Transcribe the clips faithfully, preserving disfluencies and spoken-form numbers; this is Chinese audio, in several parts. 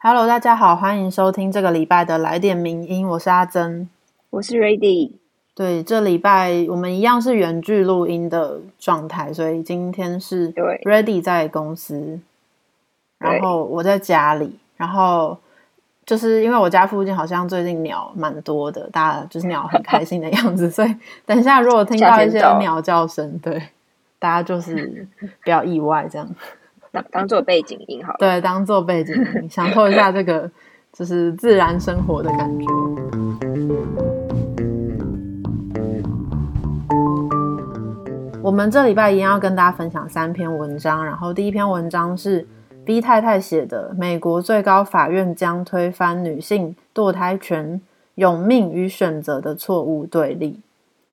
Hello， 大家好，欢迎收听这个礼拜的来点名音，我是阿珍，我是 Ready。 对，这礼拜我们一样是远距录音的状态，所以今天是 Ready 在公司，然后我在家里，然后就是因为我家附近好像最近鸟蛮多的，大家就是鸟很开心的样子所以等一下如果听到一些鸟叫声，对，大家就是不要意外，这样当做背景音好了，对，当做背景音，享受一下这个就是自然生活的感觉。我们这礼拜一样要跟大家分享三篇文章，然后第一篇文章是 B 太太写的《美国最高法院将推翻女性堕胎权，永命与选择的错误对立》。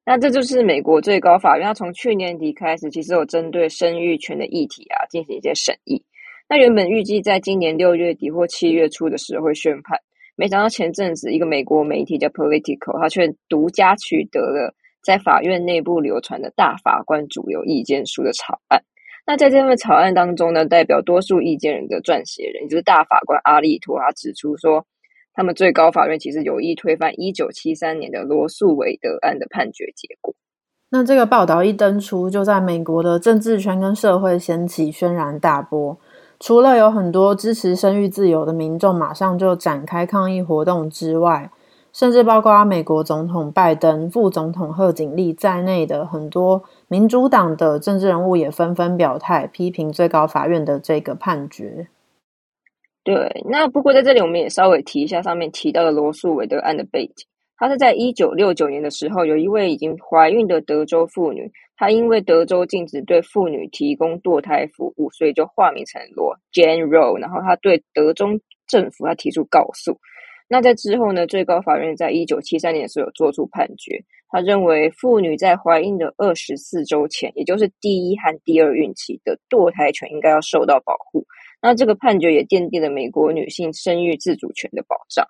那这就是美国最高法院，它从去年底开始，其实有针对生育权的议题啊进行一些审议。那原本预计在今年六月底或七月初的时候会宣判，没想到前阵子一个美国媒体叫 Politico， 它却独家取得了在法院内部流传的大法官主流意见书的草案。那在这份草案当中呢，代表多数意见人的撰写人，也就是大法官阿利托，他指出说，他们最高法院其实有意推翻一九七三年的罗素韦德案的判决结果。那这个报道一登出，就在美国的政治圈跟社会掀起轩然大波。除了有很多支持生育自由的民众马上就展开抗议活动之外，甚至包括美国总统拜登、副总统贺锦丽在内的很多民主党的政治人物也纷纷表态批评最高法院的这个判决。对，那不过在这里我们也稍微提一下上面提到的罗素韦德案的背景。他是在一九六九年的时候，有一位已经怀孕的德州妇女，她因为德州禁止对妇女提供堕胎服务，所以就化名成罗 Jane Roe， 然后她对德州政府她提出告诉。那在之后呢，最高法院在一九七三年的时候有做出判决，他认为妇女在怀孕的二十四周前，也就是第一和第二孕期的堕胎权应该要受到保护。那这个判决也奠定了美国女性生育自主权的保障。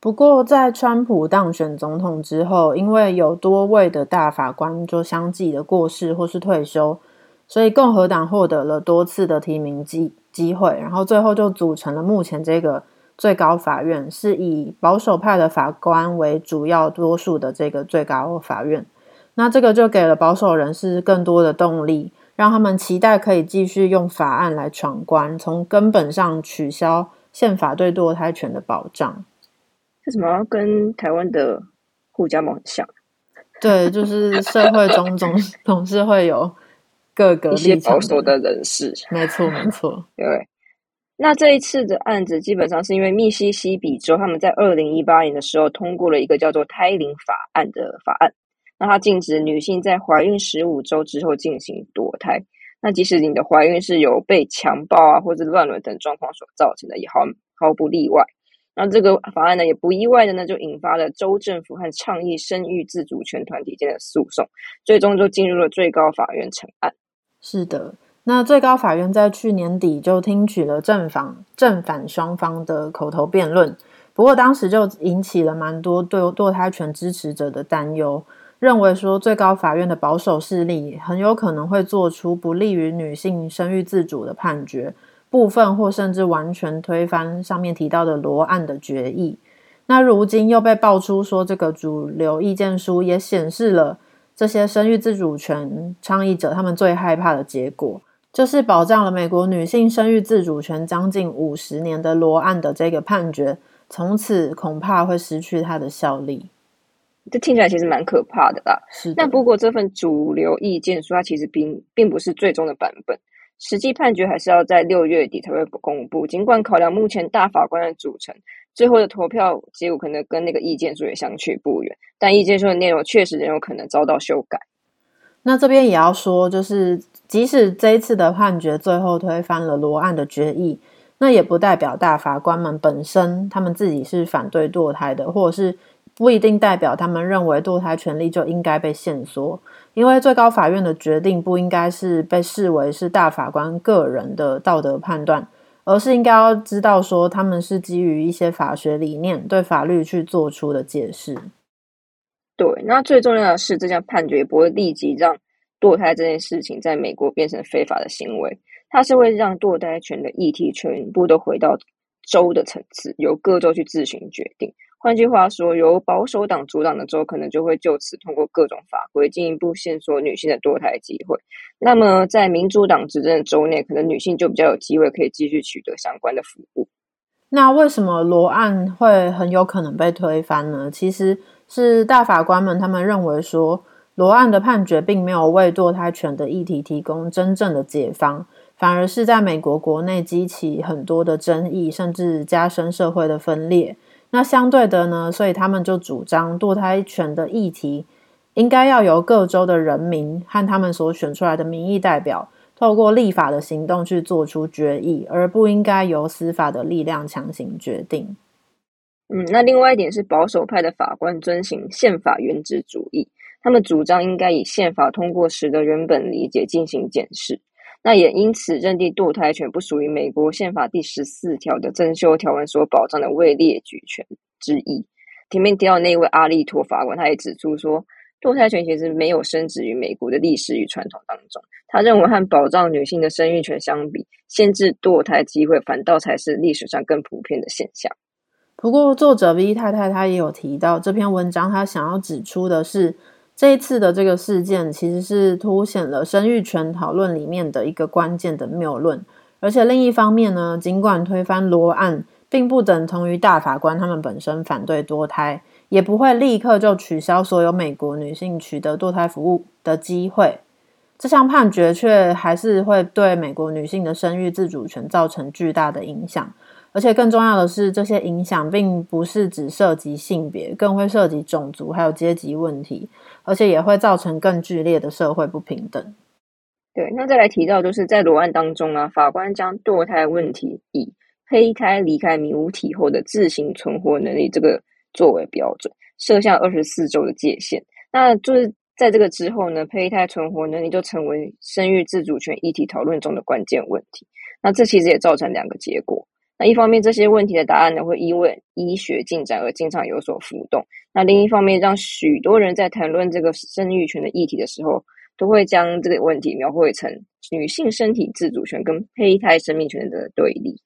不过在川普当选总统之后，因为有多位的大法官就相继的过世或是退休，所以共和党获得了多次的提名机会，然后最后就组成了目前这个最高法院，是以保守派的法官为主要多数的这个最高法院。那这个就给了保守人士更多的动力，让他们期待可以继续用法案来闯关，从根本上取消宪法对堕胎权的保障。这怎么跟台湾的护家盟很像？对，就是社会中总总是会有各个立场的一些保守的人士。没错，没错。对。那这一次的案子基本上是因为密西西比州他们在二零一八年的时候通过了一个叫做胎龄法案的法案。那它禁止女性在怀孕十五周之后进行堕胎，那即使你的怀孕是由被强暴啊或者乱伦等状况所造成的，也 毫, 毫不例外。那这个法案呢，也不意外的呢就引发了州政府和倡议生育自主权团体间的诉讼，最终就进入了最高法院成案。是的，那最高法院在去年底就听取了正反正反双方的口头辩论，不过当时就引起了蛮多对堕胎权支持者的担忧，认为说最高法院的保守势力很有可能会做出不利于女性生育自主的判决，部分或甚至完全推翻上面提到的罗案的决议。那如今又被爆出说这个主流意见书也显示了这些生育自主权倡议者他们最害怕的结果，就是保障了美国女性生育自主权将近五十年的罗案的这个判决，从此恐怕会失去它的效力。这听起来其实蛮可怕的啦。是的。那不过这份主流意见书它其实 并, 并不是最终的版本，实际判决还是要在六月底才会公布，尽管考量目前大法官的组成，最后的投票结果可能跟那个意见书也相去不远，但意见书的内容确实仍有可能遭到修改。那这边也要说，就是即使这一次的判决最后推翻了罗案的决议，那也不代表大法官们本身他们自己是反对堕胎的，或者是不一定代表他们认为堕胎权利就应该被限缩，因为最高法院的决定不应该是被视为是大法官个人的道德判断，而是应该要知道说他们是基于一些法学理念对法律去做出的解释。对，那最重要的是这项判决不会立即让堕胎这件事情在美国变成非法的行为，它是会让堕胎权的议题全部都回到州的层次，由各州去自行决定。换句话说，由保守党主导的州可能就会就此通过各种法规，进一步限缩女性的堕胎机会。那么在民主党执政的州内，可能女性就比较有机会可以继续取得相关的服务。那为什么罗案会很有可能被推翻呢？其实是大法官们他们认为说，罗案的判决并没有为堕胎权的议题提供真正的解放，反而是在美国国内激起很多的争议，甚至加深社会的分裂。那相对的呢，所以他们就主张堕胎权的议题应该要由各州的人民和他们所选出来的民意代表透过立法的行动去做出决议，而不应该由司法的力量强行决定。嗯，那另外一点是保守派的法官遵行宪法原则主义，他们主张应该以宪法通过时的原本理解进行检视，那也因此认定堕胎权不属于美国宪法第十四条的增修条文所保障的未列举权之一。前面提到那位阿利托法官，他也指出说，堕胎权其实没有深植于美国的历史与传统当中。他认为和保障女性的生育权相比，限制堕胎机会反倒才是历史上更普遍的现象。不过，作者 V 太太她也有提到，这篇文章她想要指出的是，这一次的这个事件其实是凸显了生育权讨论里面的一个关键的谬论。而且另一方面呢，尽管推翻罗案并不等同于大法官他们本身反对堕胎，也不会立刻就取消所有美国女性取得堕胎服务的机会。这项判决却还是会对美国女性的生育自主权造成巨大的影响。而且更重要的是，这些影响并不是只涉及性别，更会涉及种族还有阶级问题，而且也会造成更剧烈的社会不平等。对，那再来提到就是在罗案当中啊，法官将堕胎问题以胚胎离开母体后的自行存活能力这个作为标准，设下二十四周的界限。那就是在这个之后呢，胚胎存活能力就成为生育自主权议题讨论中的关键问题。那这其实也造成两个结果，那一方面这些问题的答案呢会因为医学进展而经常有所浮动，那另一方面让许多人在谈论这个生育权的议题的时候，都会将这个问题描绘成女性身体自主权跟胚胎生命权的对立。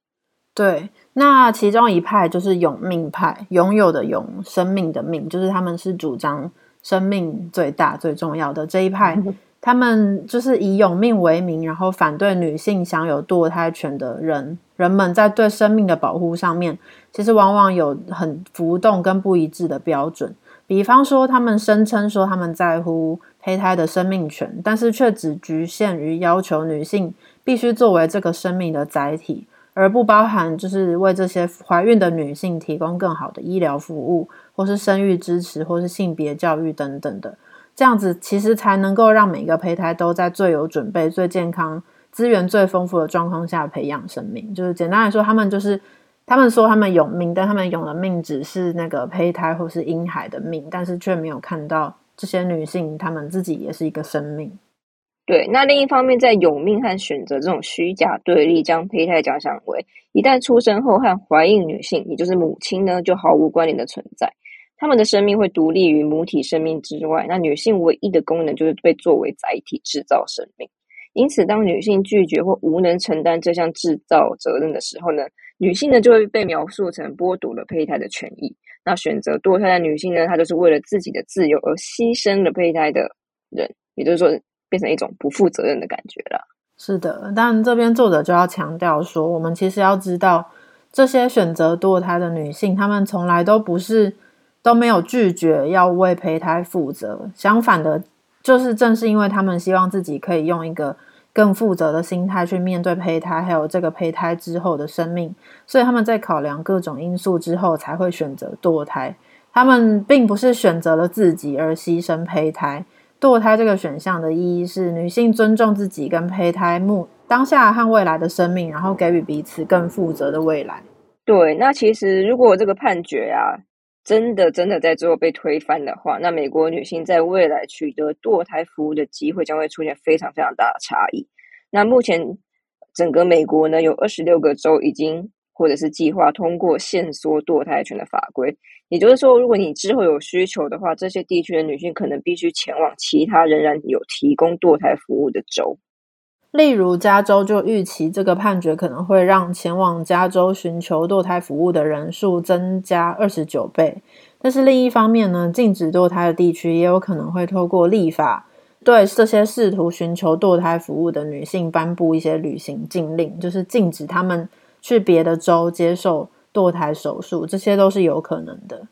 对，那其中一派就是永命派，拥有的永，生命的命，就是他们是主张生命最大最重要的这一派，他们就是以永命为名，然后反对女性享有堕胎权的人人们在对生命的保护上面其实往往有很浮动跟不一致的标准。比方说他们声称说他们在乎胚胎的生命权，但是却只局限于要求女性必须作为这个生命的载体，而不包含就是为这些怀孕的女性提供更好的医疗服务，或是生育支持，或是性别教育等等的。这样子其实才能够让每个胚胎都在最有准备、最健康、资源最丰富的状况下培养生命。就是简单来说，他们就是他们说他们永命，但他们永的命只是那个胚胎或是婴孩的命，但是却没有看到这些女性她们自己也是一个生命。对，那另一方面，在永命和选择这种虚假对立，将胚胎假想为一旦出生后和怀孕女性，也就是母亲呢，就毫无关联的存在。他们的生命会独立于母体生命之外，那女性唯一的功能就是被作为载体制造生命。因此当女性拒绝或无能承担这项制造责任的时候呢，女性呢就会被描述成剥夺了胚胎的权益。那选择堕胎的女性呢，她就是为了自己的自由而牺牲了胚胎的人，也就是说变成一种不负责任的感觉啦。是的，但这边作者就要强调说，我们其实要知道这些选择堕胎的女性，她们从来都不是都没有拒绝要为胚胎负责，相反的就是正是因为他们希望自己可以用一个更负责的心态去面对胚胎，还有这个胚胎之后的生命，所以他们在考量各种因素之后才会选择堕胎。他们并不是选择了自己而牺牲胚胎。堕胎这个选项的意义是女性尊重自己跟胚胎目当下和未来的生命，然后给予彼此更负责的未来。对，那其实如果这个判决啊真的真的在之后被推翻的话，那美国女性在未来取得堕胎服务的机会将会出现非常非常大的差异。那目前整个美国呢，有二十六个州已经或者是计划通过限缩堕胎权的法规，也就是说如果你之后有需求的话，这些地区的女性可能必须前往其他仍然有提供堕胎服务的州。例如加州就预期这个判决可能会让前往加州寻求堕胎服务的人数增加二十九倍，但是另一方面呢，禁止堕胎的地区也有可能会透过立法对这些试图寻求堕胎服务的女性颁布一些旅行禁令，就是禁止他们去别的州接受堕胎手术，这些都是有可能的。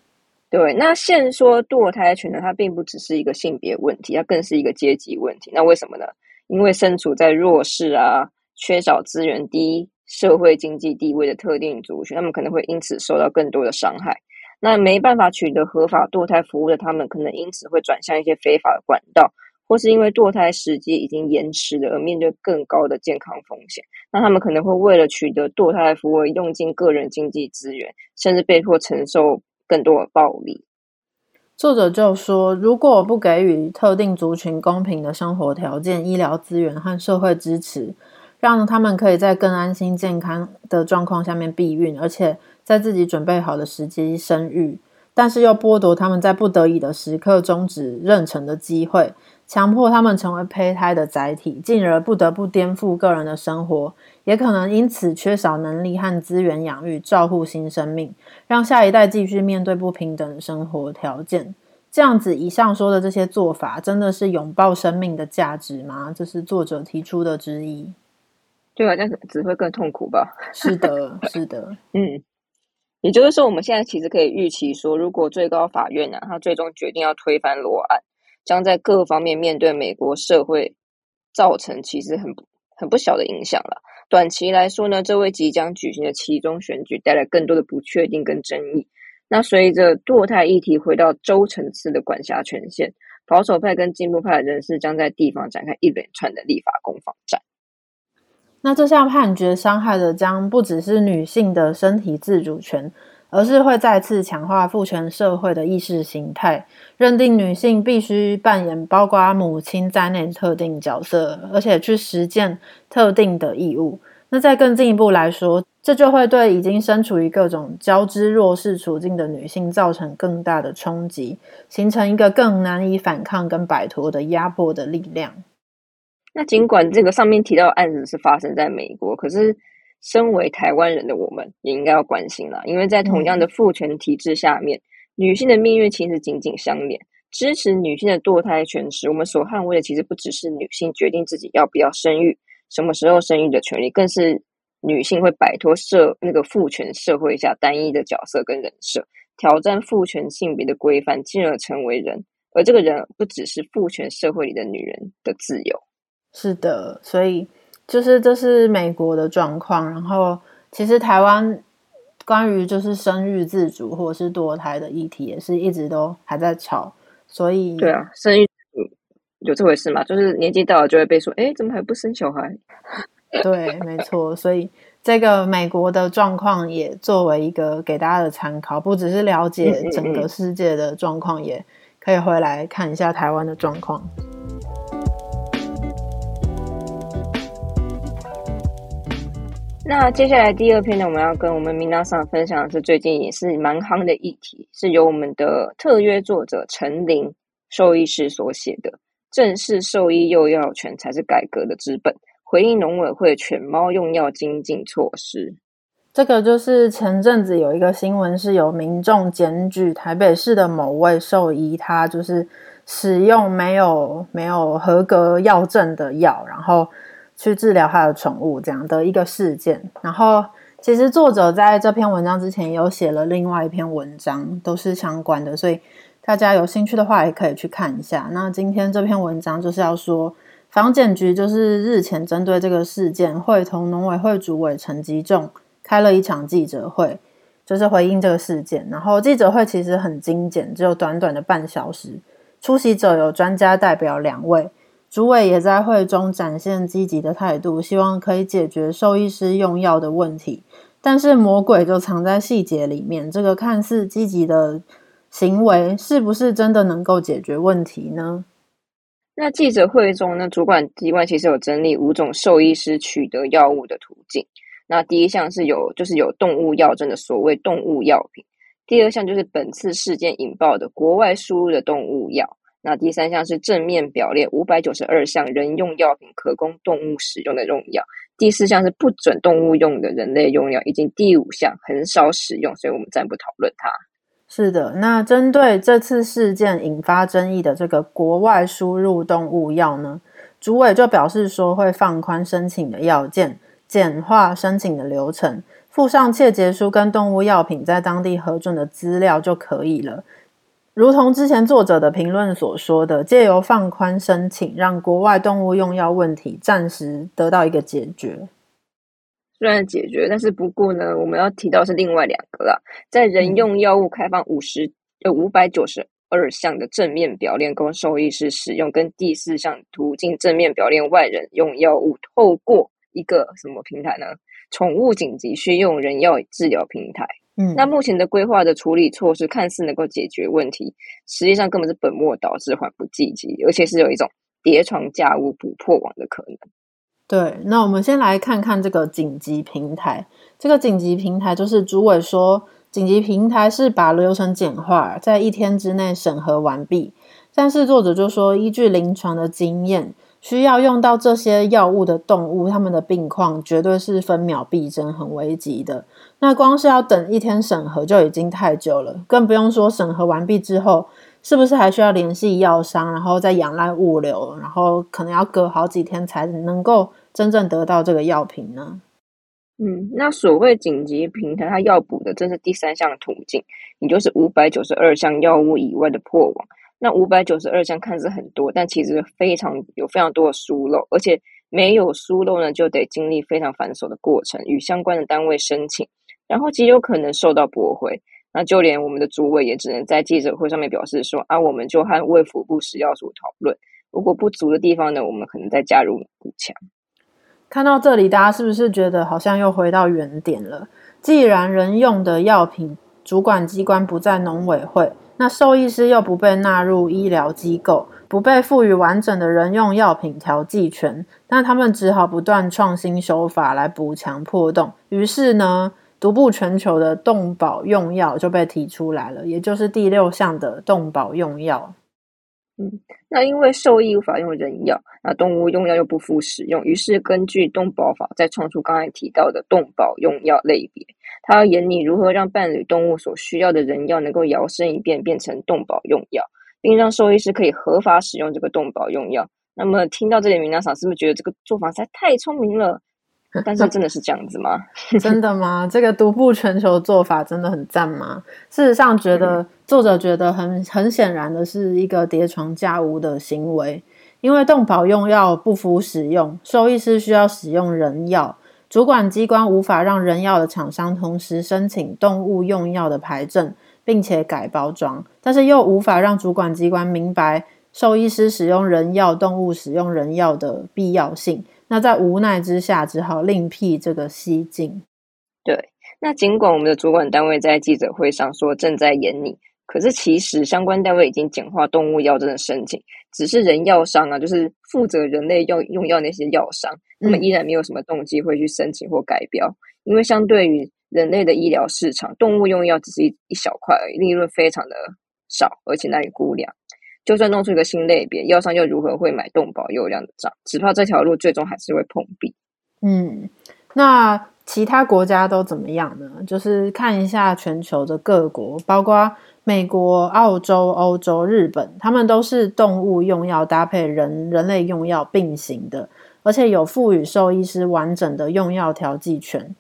对，那限缩堕胎权呢，它并不只是一个性别问题，它更是一个阶级问题。那为什么呢？因为身处在弱势啊、缺少资源、低社会经济地位的特定族群，他们可能会因此受到更多的伤害。那没办法取得合法堕胎服务的他们，可能因此会转向一些非法的管道，或是因为堕胎时机已经延迟了而面对更高的健康风险。那他们可能会为了取得堕胎服务而用尽个人经济资源，甚至被迫承受更多的暴力。作者就说，如果不给予特定族群公平的生活条件、医疗资源和社会支持，让他们可以在更安心健康的状况下面避孕，而且在自己准备好的时机生育，但是又剥夺他们在不得已的时刻终止妊娠的机会，强迫他们成为胚胎的载体，进而不得不颠覆个人的生活，也可能因此缺少能力和资源养育照护新生命，让下一代继续面对不平等的生活条件。这样子以上说的这些做法真的是拥抱生命的价值吗？这是作者提出的质疑。对啊，这样只会更痛苦吧。是的是的嗯，也就是说我们现在其实可以预期说，如果最高法院呢、啊，他最终决定要推翻罗案，将在各方面面对美国社会造成其实很很不小的影响了。短期来说呢，这为即将举行的期中选举带来更多的不确定跟争议。那随着堕胎议题回到州层次的管辖权限，保守派跟进步派的人士将在地方展开一连串的立法攻防战。那这项判决伤害的将不只是女性的身体自主权，而是会再次强化父权社会的意识形态，认定女性必须扮演包括母亲在内特定角色，而且去实践特定的义务。那再更进一步来说，这就会对已经身处于各种交织弱势处境的女性造成更大的冲击，形成一个更难以反抗跟摆脱的压迫的力量。那尽管这个上面提到的案子是发生在美国，可是身为台湾人的我们也应该要关心啦，因为在同样的父权体制下面，女性的命运其实紧紧相连。支持女性的堕胎权时，我们所捍卫的其实不只是女性决定自己要不要生育、什么时候生育的权利，更是女性会摆脱社那个父权社会下单一的角色跟人设，挑战父权性别的规范，进而成为人，而这个人不只是父权社会里的女人的自由。是的，所以就是这是美国的状况，然后其实台湾关于就是生育自主或者是堕胎的议题也是一直都还在吵，所以对啊，生育有这回事嘛？就是年纪到了就会被说，哎，怎么还不生小孩？对，没错，所以这个美国的状况也作为一个给大家的参考，不只是了解整个世界的状况，嗯嗯嗯，也可以回来看一下台湾的状况。那接下来第二篇呢，我们要跟我们Minasan分享的是最近也是蛮夯的议题，是由我们的特约作者陈琳兽医师所写的《正视兽医用药权才是改革的资本》，回应农委会犬猫用药精进措施。这个就是前阵子有一个新闻，是由民众检举台北市的某位兽医，他就是使用没有没有合格药证的药，然后去治疗他的宠物这样的一个事件。然后其实作者在这篇文章之前也有写了另外一篇文章，都是相关的，所以大家有兴趣的话也可以去看一下。那今天这篇文章就是要说，防检局就是日前针对这个事件，会同农委会主委陈吉仲开了一场记者会，就是回应这个事件。然后记者会其实很精简，只有短短的半小时，出席者有专家代表两位，主委也在会中展现积极的态度，希望可以解决兽医师用药的问题。但是魔鬼就藏在细节里面，这个看似积极的行为是不是真的能够解决问题呢？那记者会中呢，主管机关其实有整理五种兽医师取得药物的途径。那第一项是有就是有动物药证的所谓动物药品，第二项就是本次事件引爆的国外输入的动物药，那第三项是正面表列五百九十二项人用药品可供动物使用的用药。第四项是不准动物用的人类用药，以及第五项很少使用，所以我们暂不讨论它。是的，那针对这次事件引发争议的这个国外输入动物药呢，主委就表示说会放宽申请的要件，简化申请的流程，附上切结书跟动物药品在当地核准的资料就可以了。如同之前作者的评论所说的，借由放宽申请，让国外动物用药问题暂时得到一个解决。虽然解决，但是不过呢，我们要提到是另外两个啦。在人用药物开放五百九十二项的正面表列供兽医师使用，跟第四项途径正面表列外人用药物透过一个什么平台呢？宠物紧急需用人药治疗平台。嗯，那目前的规划的处理措施看似能够解决问题，实际上根本是本末倒置，缓不济急，而且是有一种叠床架屋补破网的可能。对，那我们先来看看这个紧急平台。这个紧急平台就是主委说，紧急平台是把流程简化，在一天之内审核完毕。但是作者就说，依据临床的经验，需要用到这些药物的动物，他们的病况绝对是分秒必争，很危急的。那光是要等一天审核就已经太久了，更不用说审核完毕之后是不是还需要联系药商，然后再仰赖物流，然后可能要隔好几天才能够真正得到这个药品呢。嗯，那所谓紧急平台，它要补的正是第三项途径，也就是五百九十二项药物以外的破网。那五百九十二项看似很多，但其实非常有非常多的疏漏，而且没有疏漏呢，就得经历非常繁琐的过程，与相关的单位申请，然后极有可能受到驳回。那就连我们的主委也只能在记者会上面表示说，啊，我们就和卫福部食药署讨论，如果不足的地方呢，我们可能再加入补强。看到这里，大家是不是觉得好像又回到原点了？既然人用的药品主管机关不在农委会，那兽医师又不被纳入医疗机构，不被赋予完整的人用药品调剂权，那他们只好不断创新修法来补强破洞。于是呢，独步全球的动保用药就被提出来了，也就是第六项的动保用药。嗯，那因为兽医无法用人药，那动物用药又不敷使用，于是根据动保法再创出刚才提到的动保用药类别。它要研拟如何让伴侣动物所需要的人药能够摇身一变变成动保用药，并让兽医师可以合法使用这个动保用药。那么听到这里，明亮嫂是不是觉得这个做法实在太聪明了？但是真的是这样子吗？真的吗？这个独步全球做法真的很赞吗？事实上觉得、嗯、作者觉得很很显然的是一个叠床架屋的行为，因为动保用药不敷使用，兽医师需要使用人药，主管机关无法让人药的厂商同时申请动物用药的牌证并且改包装，但是又无法让主管机关明白兽医师使用人药、动物使用人药的必要性，那在无奈之下只好另辟这个蹊径。对，那尽管我们的主管单位在记者会上说正在研拟，可是其实相关单位已经简化动物药证的申请，只是人药商啊，就是负责人类用用药那些药商，他们依然没有什么动机会去申请或改标、嗯、因为相对于人类的医疗市场，动物用药只是 一, 一小块而已，利润非常的少，而且难以估量。就算弄出一个新类别，药商又如何会买动保用药的账？只怕这条路最终还是会碰壁。嗯，那其他国家都怎么样呢？就是看一下全球的各国，包括美国、澳洲、欧洲、日本，他们都是动物用药搭配人人类用药并行的，而且有赋予兽医师完整的用药调剂权。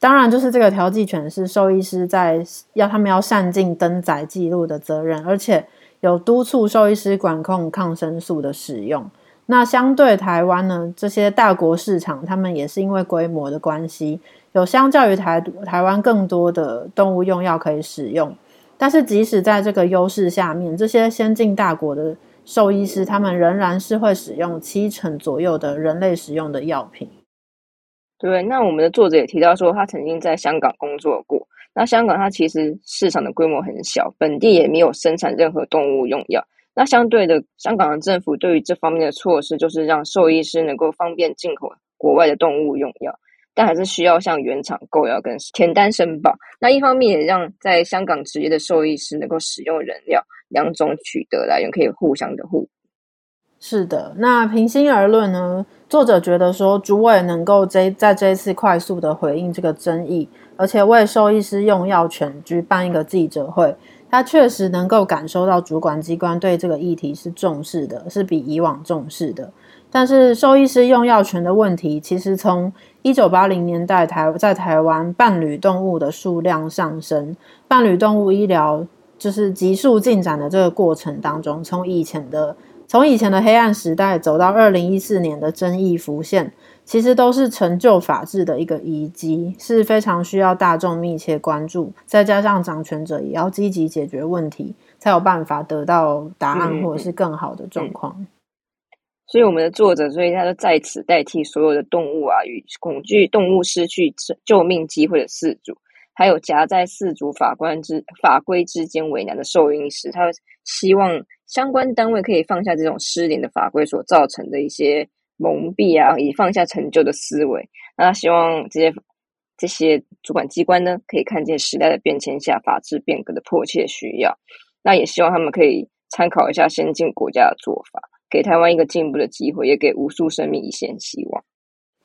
当然就是这个调剂权是兽医师在要他们要善尽登载记录的责任，而且有督促兽医师管控抗生素的使用。那相对台湾呢，这些大国市场他们也是因为规模的关系，有相较于台台湾更多的动物用药可以使用，但是即使在这个优势下面，这些先进大国的兽医师他们仍然是会使用七成左右的人类使用的药品。对，那我们的作者也提到说他曾经在香港工作过，那香港它其实市场的规模很小，本地也没有生产任何动物用药。那相对的，香港的政府对于这方面的措施就是让兽医师能够方便进口国外的动物用药，但还是需要向原厂购药跟填单申报。那一方面也让在香港执业的兽医师能够使用人药，两种取得来源可以互相的互补。是的，那平心而论呢，作者觉得说主委能够在这一次快速的回应这个争议，而且为兽医师用药权举办一个记者会，他确实能够感受到主管机关对这个议题是重视的，是比以往重视的。但是兽医师用药权的问题，其实从一九八零年代台在台湾伴侣动物的数量上升，伴侣动物医疗就是急速进展的这个过程当中，从以前的从以前的黑暗时代走到二零一四年的争议浮现，其实都是成就法治的一个遗迹，是非常需要大众密切关注，再加上掌权者也要积极解决问题，才有办法得到答案或者是更好的状况。嗯嗯嗯，所以我们的作者，所以他就在此代替所有的动物啊与恐惧动物失去救命机会的饲主，还有夹在饲主法官之法规之间为难的兽医师，他希望相关单位可以放下这种失灵的法规所造成的一些蒙蔽啊，以放下陈旧的思维。那他希望这些这些主管机关呢，可以看见时代的变迁下法治变革的迫切需要，那也希望他们可以参考一下先进国家的做法，给台湾一个进步的机会，也给无数生命一线希望。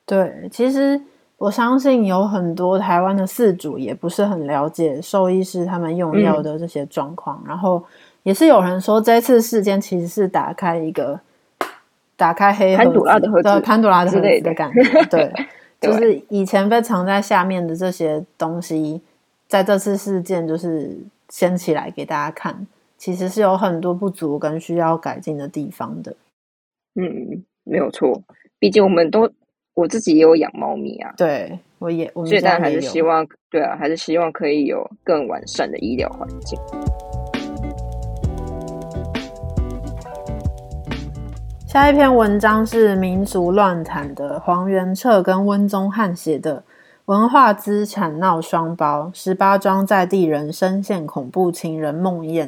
对，其实我相信有很多台湾的饲主也不是很了解兽医师他们用药的这些状况、嗯、然后也是有人说这次事件其实是打开一个打开黑盒子，潘朵拉的盒子，潘朵拉的盒子的感觉。 对， 对，就是以前被藏在下面的这些东西，在这次事件就是掀起来给大家看，其实是有很多不足跟需要改进的地方的。嗯，没有错，毕竟我们都我自己也有养猫咪啊。对，我也我们家也有，所以当然还是希望，对啊，还是希望可以有更完善的医疗环境。下一篇文章是民俗乱谈的黄元彻跟温宗翰写的《文化资产闹双包，十八桩在地人深陷恐怖情人梦魇》。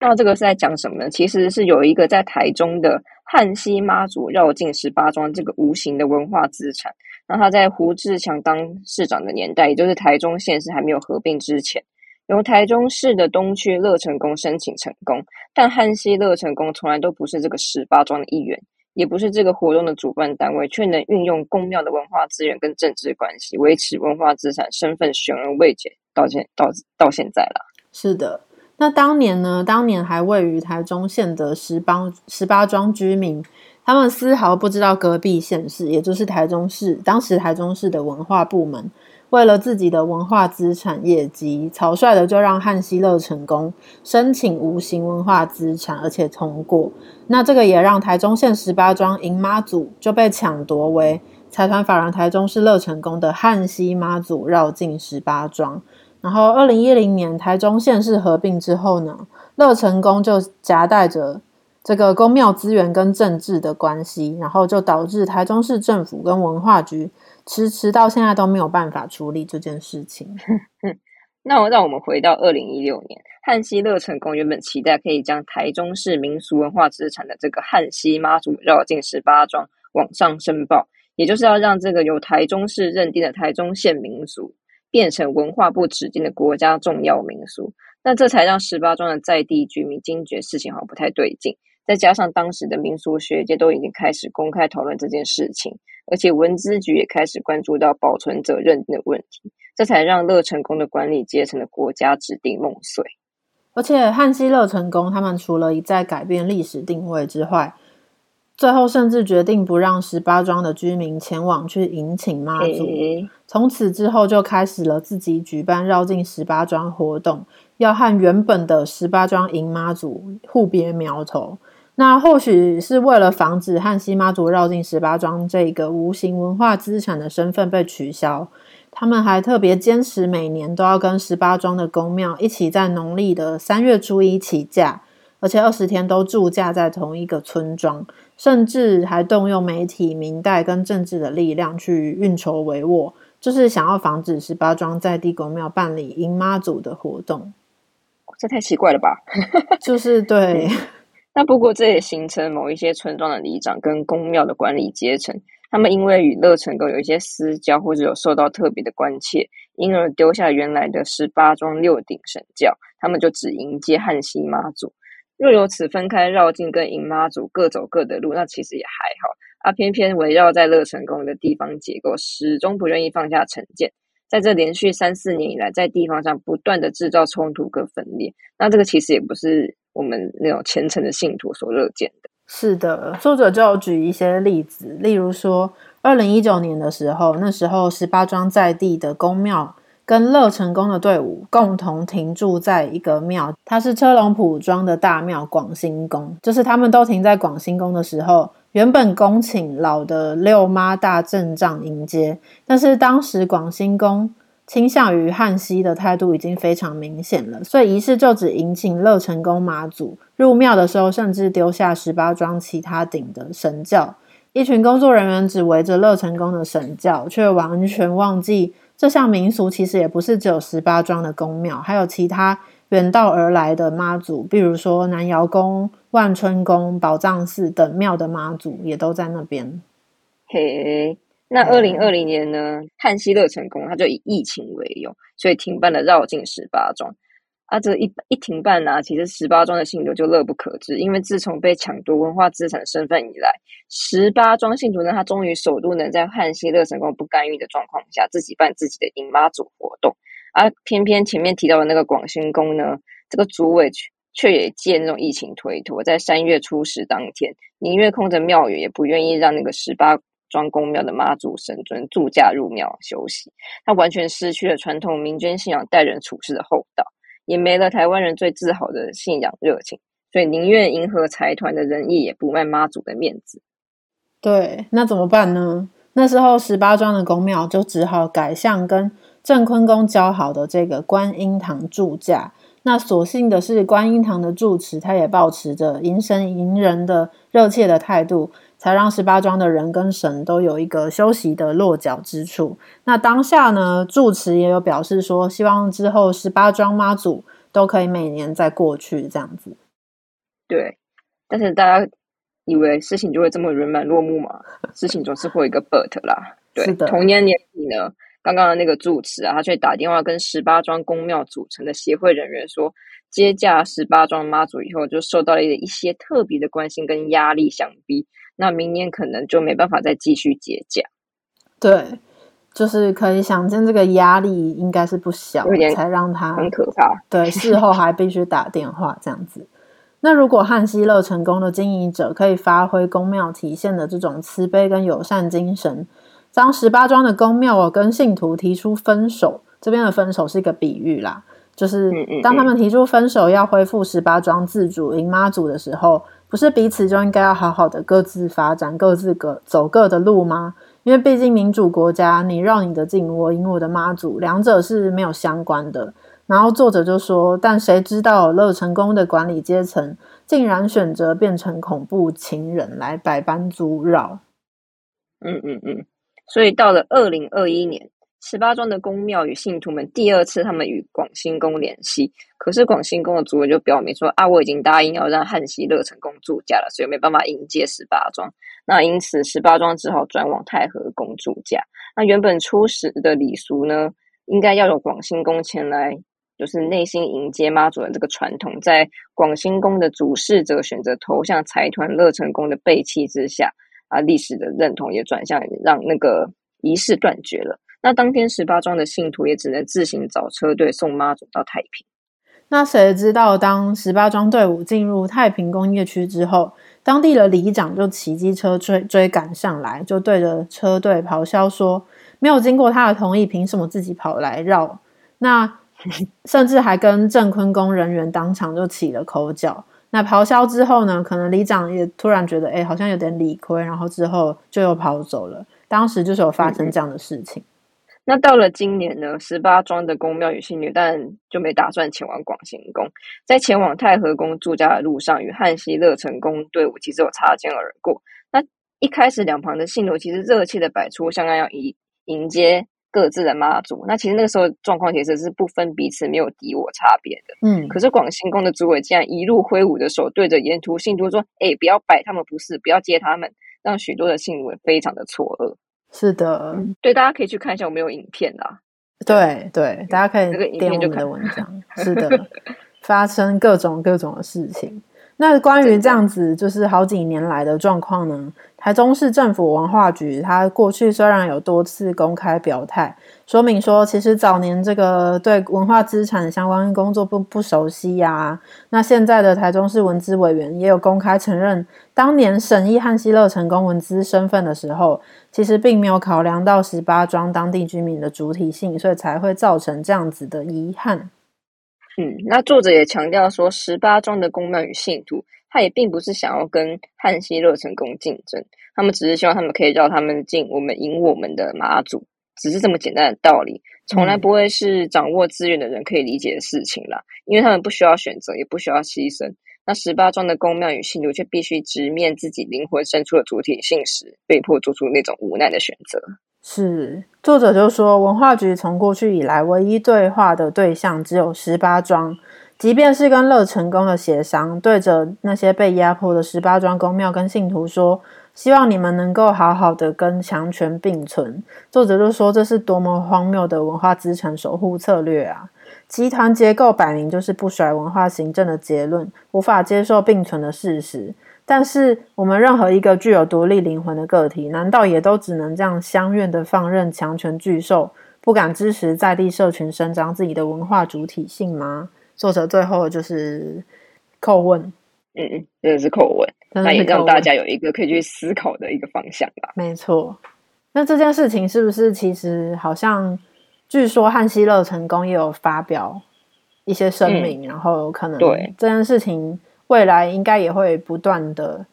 那这个是在讲什么呢？其实是有一个在台中的汉溪妈祖绕境十八桩这个无形的文化资产。那他在胡志强当市长的年代，也就是台中县市还没有合并之前，由台中市的东区乐成宫申请成功，但汉溪乐成宫从来都不是这个十八桩的一员，也不是这个活动的主办单位，却能运用宫庙的文化资源跟政治关系，维持文化资产身份悬而未解，到现到到现在啦。是的，那当年呢？当年还位于台中县的十八十八庄居民，他们丝毫不知道隔壁县市，也就是台中市，当时台中市的文化部门，为了自己的文化资产业绩，草率的就让汉溪乐成功申请无形文化资产，而且通过。那这个也让台中县十八庄迎妈祖就被抢夺为财团法人台中市乐成宫的汉溪妈祖绕境十八庄。然后二零一零年台中县市合并之后呢，乐成宫就夹带着这个公庙资源跟政治的关系，然后就导致台中市政府跟文化局迟迟到现在都没有办法处理这件事情。那我让我们回到二零一六年，汉溪乐成宫原本期待可以将台中市民俗文化资产的这个汉溪妈祖绕境十八桩往上申报，也就是要让这个由台中市认定的台中县民俗变成文化部指定的国家重要民俗。那这才让十八庄的在地居民惊觉事情好像不太对劲，再加上当时的民俗学界都已经开始公开讨论这件事情，而且文资局也开始关注到保存者认定的问题，这才让乐成宫的管理阶层的国家指定梦碎。而且汉溪乐成宫他们除了一再改变历史定位之外，最后甚至决定不让十八庄的居民前往去迎请妈祖，从此之后就开始了自己举办绕境十八庄活动，要和原本的十八庄迎妈祖互别苗头。那或许是为了防止汉溪妈祖绕境十八庄这个无形文化资产的身份被取消，他们还特别坚持每年都要跟十八庄的公庙一起在农历的三月初一起驾，而且二十天都驻驾在同一个村庄，甚至还动用媒体、民代跟政治的力量去运筹帷幄，就是想要防止十八庄在地公庙办理迎妈祖的活动。这太奇怪了吧？就是对。那不过这也形成某一些村庄的里长跟公庙的管理阶层他们因为与乐成都有一些私交，或者有受到特别的关切，因而丢下原来的十八宗六鼎神教，他们就只迎接汉西妈祖。若由此分开绕境跟迎妈祖各走各的路，那其实也还好啊。偏偏围绕在乐成宫的地方结构始终不愿意放下成见，在这连续三四年以来，在地方上不断的制造冲突跟分裂，那这个其实也不是我们那种虔诚的信徒所乐见的。是的，作者就有举一些例子，例如说二零一九年的时候，那时候十八庄在地的宫庙跟乐成宫的队伍共同停驻在一个庙，它是车龙埔庄的大庙广兴宫。就是他们都停在广兴宫的时候，原本恭请老的六妈大阵仗迎接，但是当时广兴宫倾向于汉西的态度已经非常明显了，所以仪式就只迎请乐成宫妈祖。入庙的时候甚至丢下十八庄其他顶的神教，一群工作人员只围着乐成宫的神教，却完全忘记这项民俗其实也不是只有十八庄的宫庙，还有其他远道而来的妈祖，比如说南瑶宫、万春宫、宝藏寺等庙的妈祖也都在那边。嘿，那二零二零年呢，汉西乐成宫他就以疫情为由，所以停办了绕境十八庄啊。这一一停办啊，其实十八庄的信徒就乐不可支，因为自从被抢夺文化资产身份以来，十八庄信徒呢，他终于首度能在汉西乐成宫不干预的状况下，自己办自己的迎妈祖活动啊。偏偏前面提到的那个广兴宫呢，这个主委却也借那种疫情推脱，在三月初十当天，宁愿空着庙宇，也不愿意让那个十八庄公庙的妈祖神尊住驾入庙休息，他完全失去了传统民间信仰待人处事的厚道，也没了台湾人最自豪的信仰热情，所以宁愿迎合财团的仁义，也不卖妈祖的面子。对，那怎么办呢？那时候十八庄的公庙就只好改向跟郑坤宫交好的这个观音堂住驾。那所幸的是，观音堂的住持他也抱持着迎神迎人的热切的态度，才让十八庄的人跟神都有一个休息的落脚之处。那当下呢，住持也有表示说，希望之后十八庄妈祖都可以每年再过去这样子。对，但是大家以为事情就会这么圆满落幕嘛？事情总是会有一个 but 啦。对，是的。同年年底呢，刚刚的那个住持啊，他却打电话跟十八庄公庙组成的协会人员说，接驾十八庄妈祖以后，就受到了一些特别的关心跟压力相逼，那明年可能就没办法再继续接驾。对，就是可以想见这个压力应该是不小，才让他很可怕。对，事后还必须打电话这样子。那如果汉西乐成宫的经营者可以发挥宫庙体现的这种慈悲跟友善精神，当十八庄的宫庙哦跟信徒提出分手，这边的分手是一个比喻啦，就是当他们提出分手要恢复十八庄自主迎妈祖的时候，不是彼此就应该要好好的各自发展，各自各走各的路吗？因为毕竟民主国家，你绕你的境，我迎我的妈祖，两者是没有相关的。然后作者就说，但谁知道乐成宫的管理阶层竟然选择变成恐怖情人来百般阻扰。嗯嗯嗯，所以到了二零二一年，十八庄的宫庙与信徒们第二次他们与广兴宫联系，可是广兴宫的主委就表明说啊，我已经答应要让汉西乐成宫住驾了，所以没办法迎接十八庄。那因此十八庄只好转往太和宫住驾。那原本初始的礼俗呢，应该要有广兴宫前来就是内心迎接妈祖的这个传统，在广兴宫的主事者选择投向财团乐成宫的背弃之下啊，历史的认同也转向让那个仪式断绝了。那当天十八庄的信徒也只能自行找车队送妈祖到太平。那谁知道当十八庄队伍进入太平工业区之后，当地的里长就骑机车 追, 追赶上来，就对着车队咆哮说，没有经过他的同意，凭什么自己跑来绕？那甚至还跟郑坤宫人员当场就起了口角。那咆哮之后呢，可能里长也突然觉得哎，好像有点理亏，然后之后就又跑走了。当时就是有发生这样的事情。嗯，那到了今年呢，十八庄的宫庙与信徒但就没打算前往广兴宫，在前往太和宫住驾的路上，与汉西乐成宫队伍其实有擦肩而过。那一开始两旁的信徒其实热切的摆出像要迎接各自的妈祖，那其实那个时候状况其实是不分彼此，没有敌我差别的。嗯，可是广兴宫的主委竟然一路挥舞的手，对着沿途信徒说，哎，不要摆他们，不是不要接他们。让许多的性奴非常的错愕。是的、嗯、对，大家可以去看一下，我们有影片啦。对对，大家可以点我们的文章、这个、是的发生各种各种的事情。那关于这样子就是好几年来的状况呢，台中市政府文化局它过去虽然有多次公开表态说明说，其实早年这个对文化资产相关工作不不熟悉啊，那现在的台中市文资委员也有公开承认，当年审议汉西勒成功文资身份的时候，其实并没有考量到十八庄当地居民的主体性，所以才会造成这样子的遗憾。嗯，那作者也强调说，十八庄的公庙与信徒，他也并不是想要跟汉西勒成功竞争，他们只是希望他们可以绕他们进我们赢我们的马祖，只是这么简单的道理，从来不会是掌握资源的人可以理解的事情啦，因为他们不需要选择，也不需要牺牲。那十八庄的公庙与信徒却必须直面自己灵魂深处的主体性时，被迫做出那种无奈的选择。是，作者就说，文化局从过去以来唯一对话的对象只有十八庄，即便是跟乐成功的协商，对着那些被压迫的十八庄公庙跟信徒说，希望你们能够好好的跟强权并存。作者就说，这是多么荒谬的文化资产守护策略啊！集团结构摆明就是不甩文化行政的结论，无法接受并存的事实。但是我们任何一个具有独立灵魂的个体，难道也都只能这样相愿的放任强权巨兽，不敢支持在地社群伸张自己的文化主体性吗？作者最后就是叩问。嗯，真的是叩问，那也让大家有一个可以去思考的一个方向吧。没错。那这件事情是不是其实好像据说汉西勒成功也有发表一些声明、嗯、然后可能对这件事情未来应该也会不断的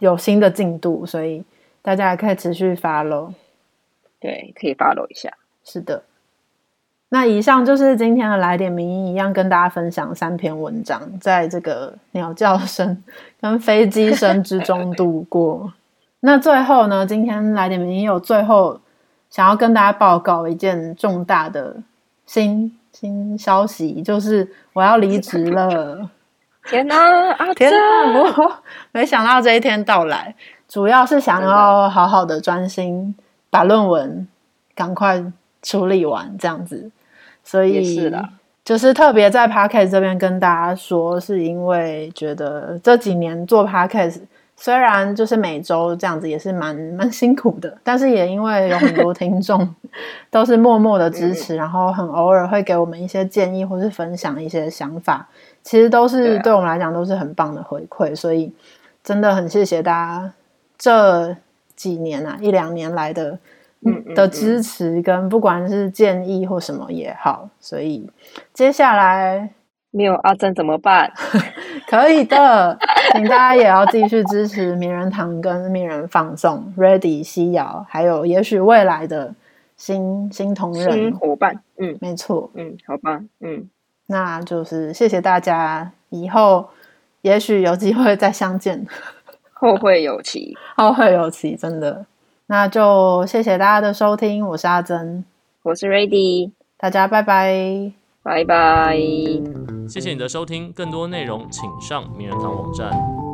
有新的进度，所以大家可以持续 follow。 对，可以 follow 一下。是的。那以上就是今天的来点名医，一样跟大家分享三篇文章，在这个鸟叫声跟飞机声之中度过那最后呢，今天来点名医有最后想要跟大家报告一件重大的新新消息，就是我要离职了。天哪、啊、天哪、啊！我没想到这一天到来，主要是想要好好的专心把论文赶快处理完这样子，所以就是特别在 Podcast 这边跟大家说，是因为觉得这几年做 Podcast 虽然就是每周这样子也是蛮蛮辛苦的，但是也因为有很多听众都是默默的支持然后很偶尔会给我们一些建议或是分享一些想法，其实都是对我们来讲都是很棒的回馈，所以真的很谢谢大家这几年啊一两年来的的支持跟不管是建议或什么也好，所以接下来没有阿珍怎么办可以的请大家也要继续支持名人堂跟名人放送 Ready 西瑶，还有也许未来的新新同仁新伙伴。嗯，没错。嗯，好吧。嗯，那就是谢谢大家，以后也许有机会再相见后会有期后会有期，真的。那就谢谢大家的收听，我是阿珍，我是 Ready， 大家拜拜，拜拜，谢谢你的收听，更多内容请上名人堂网站。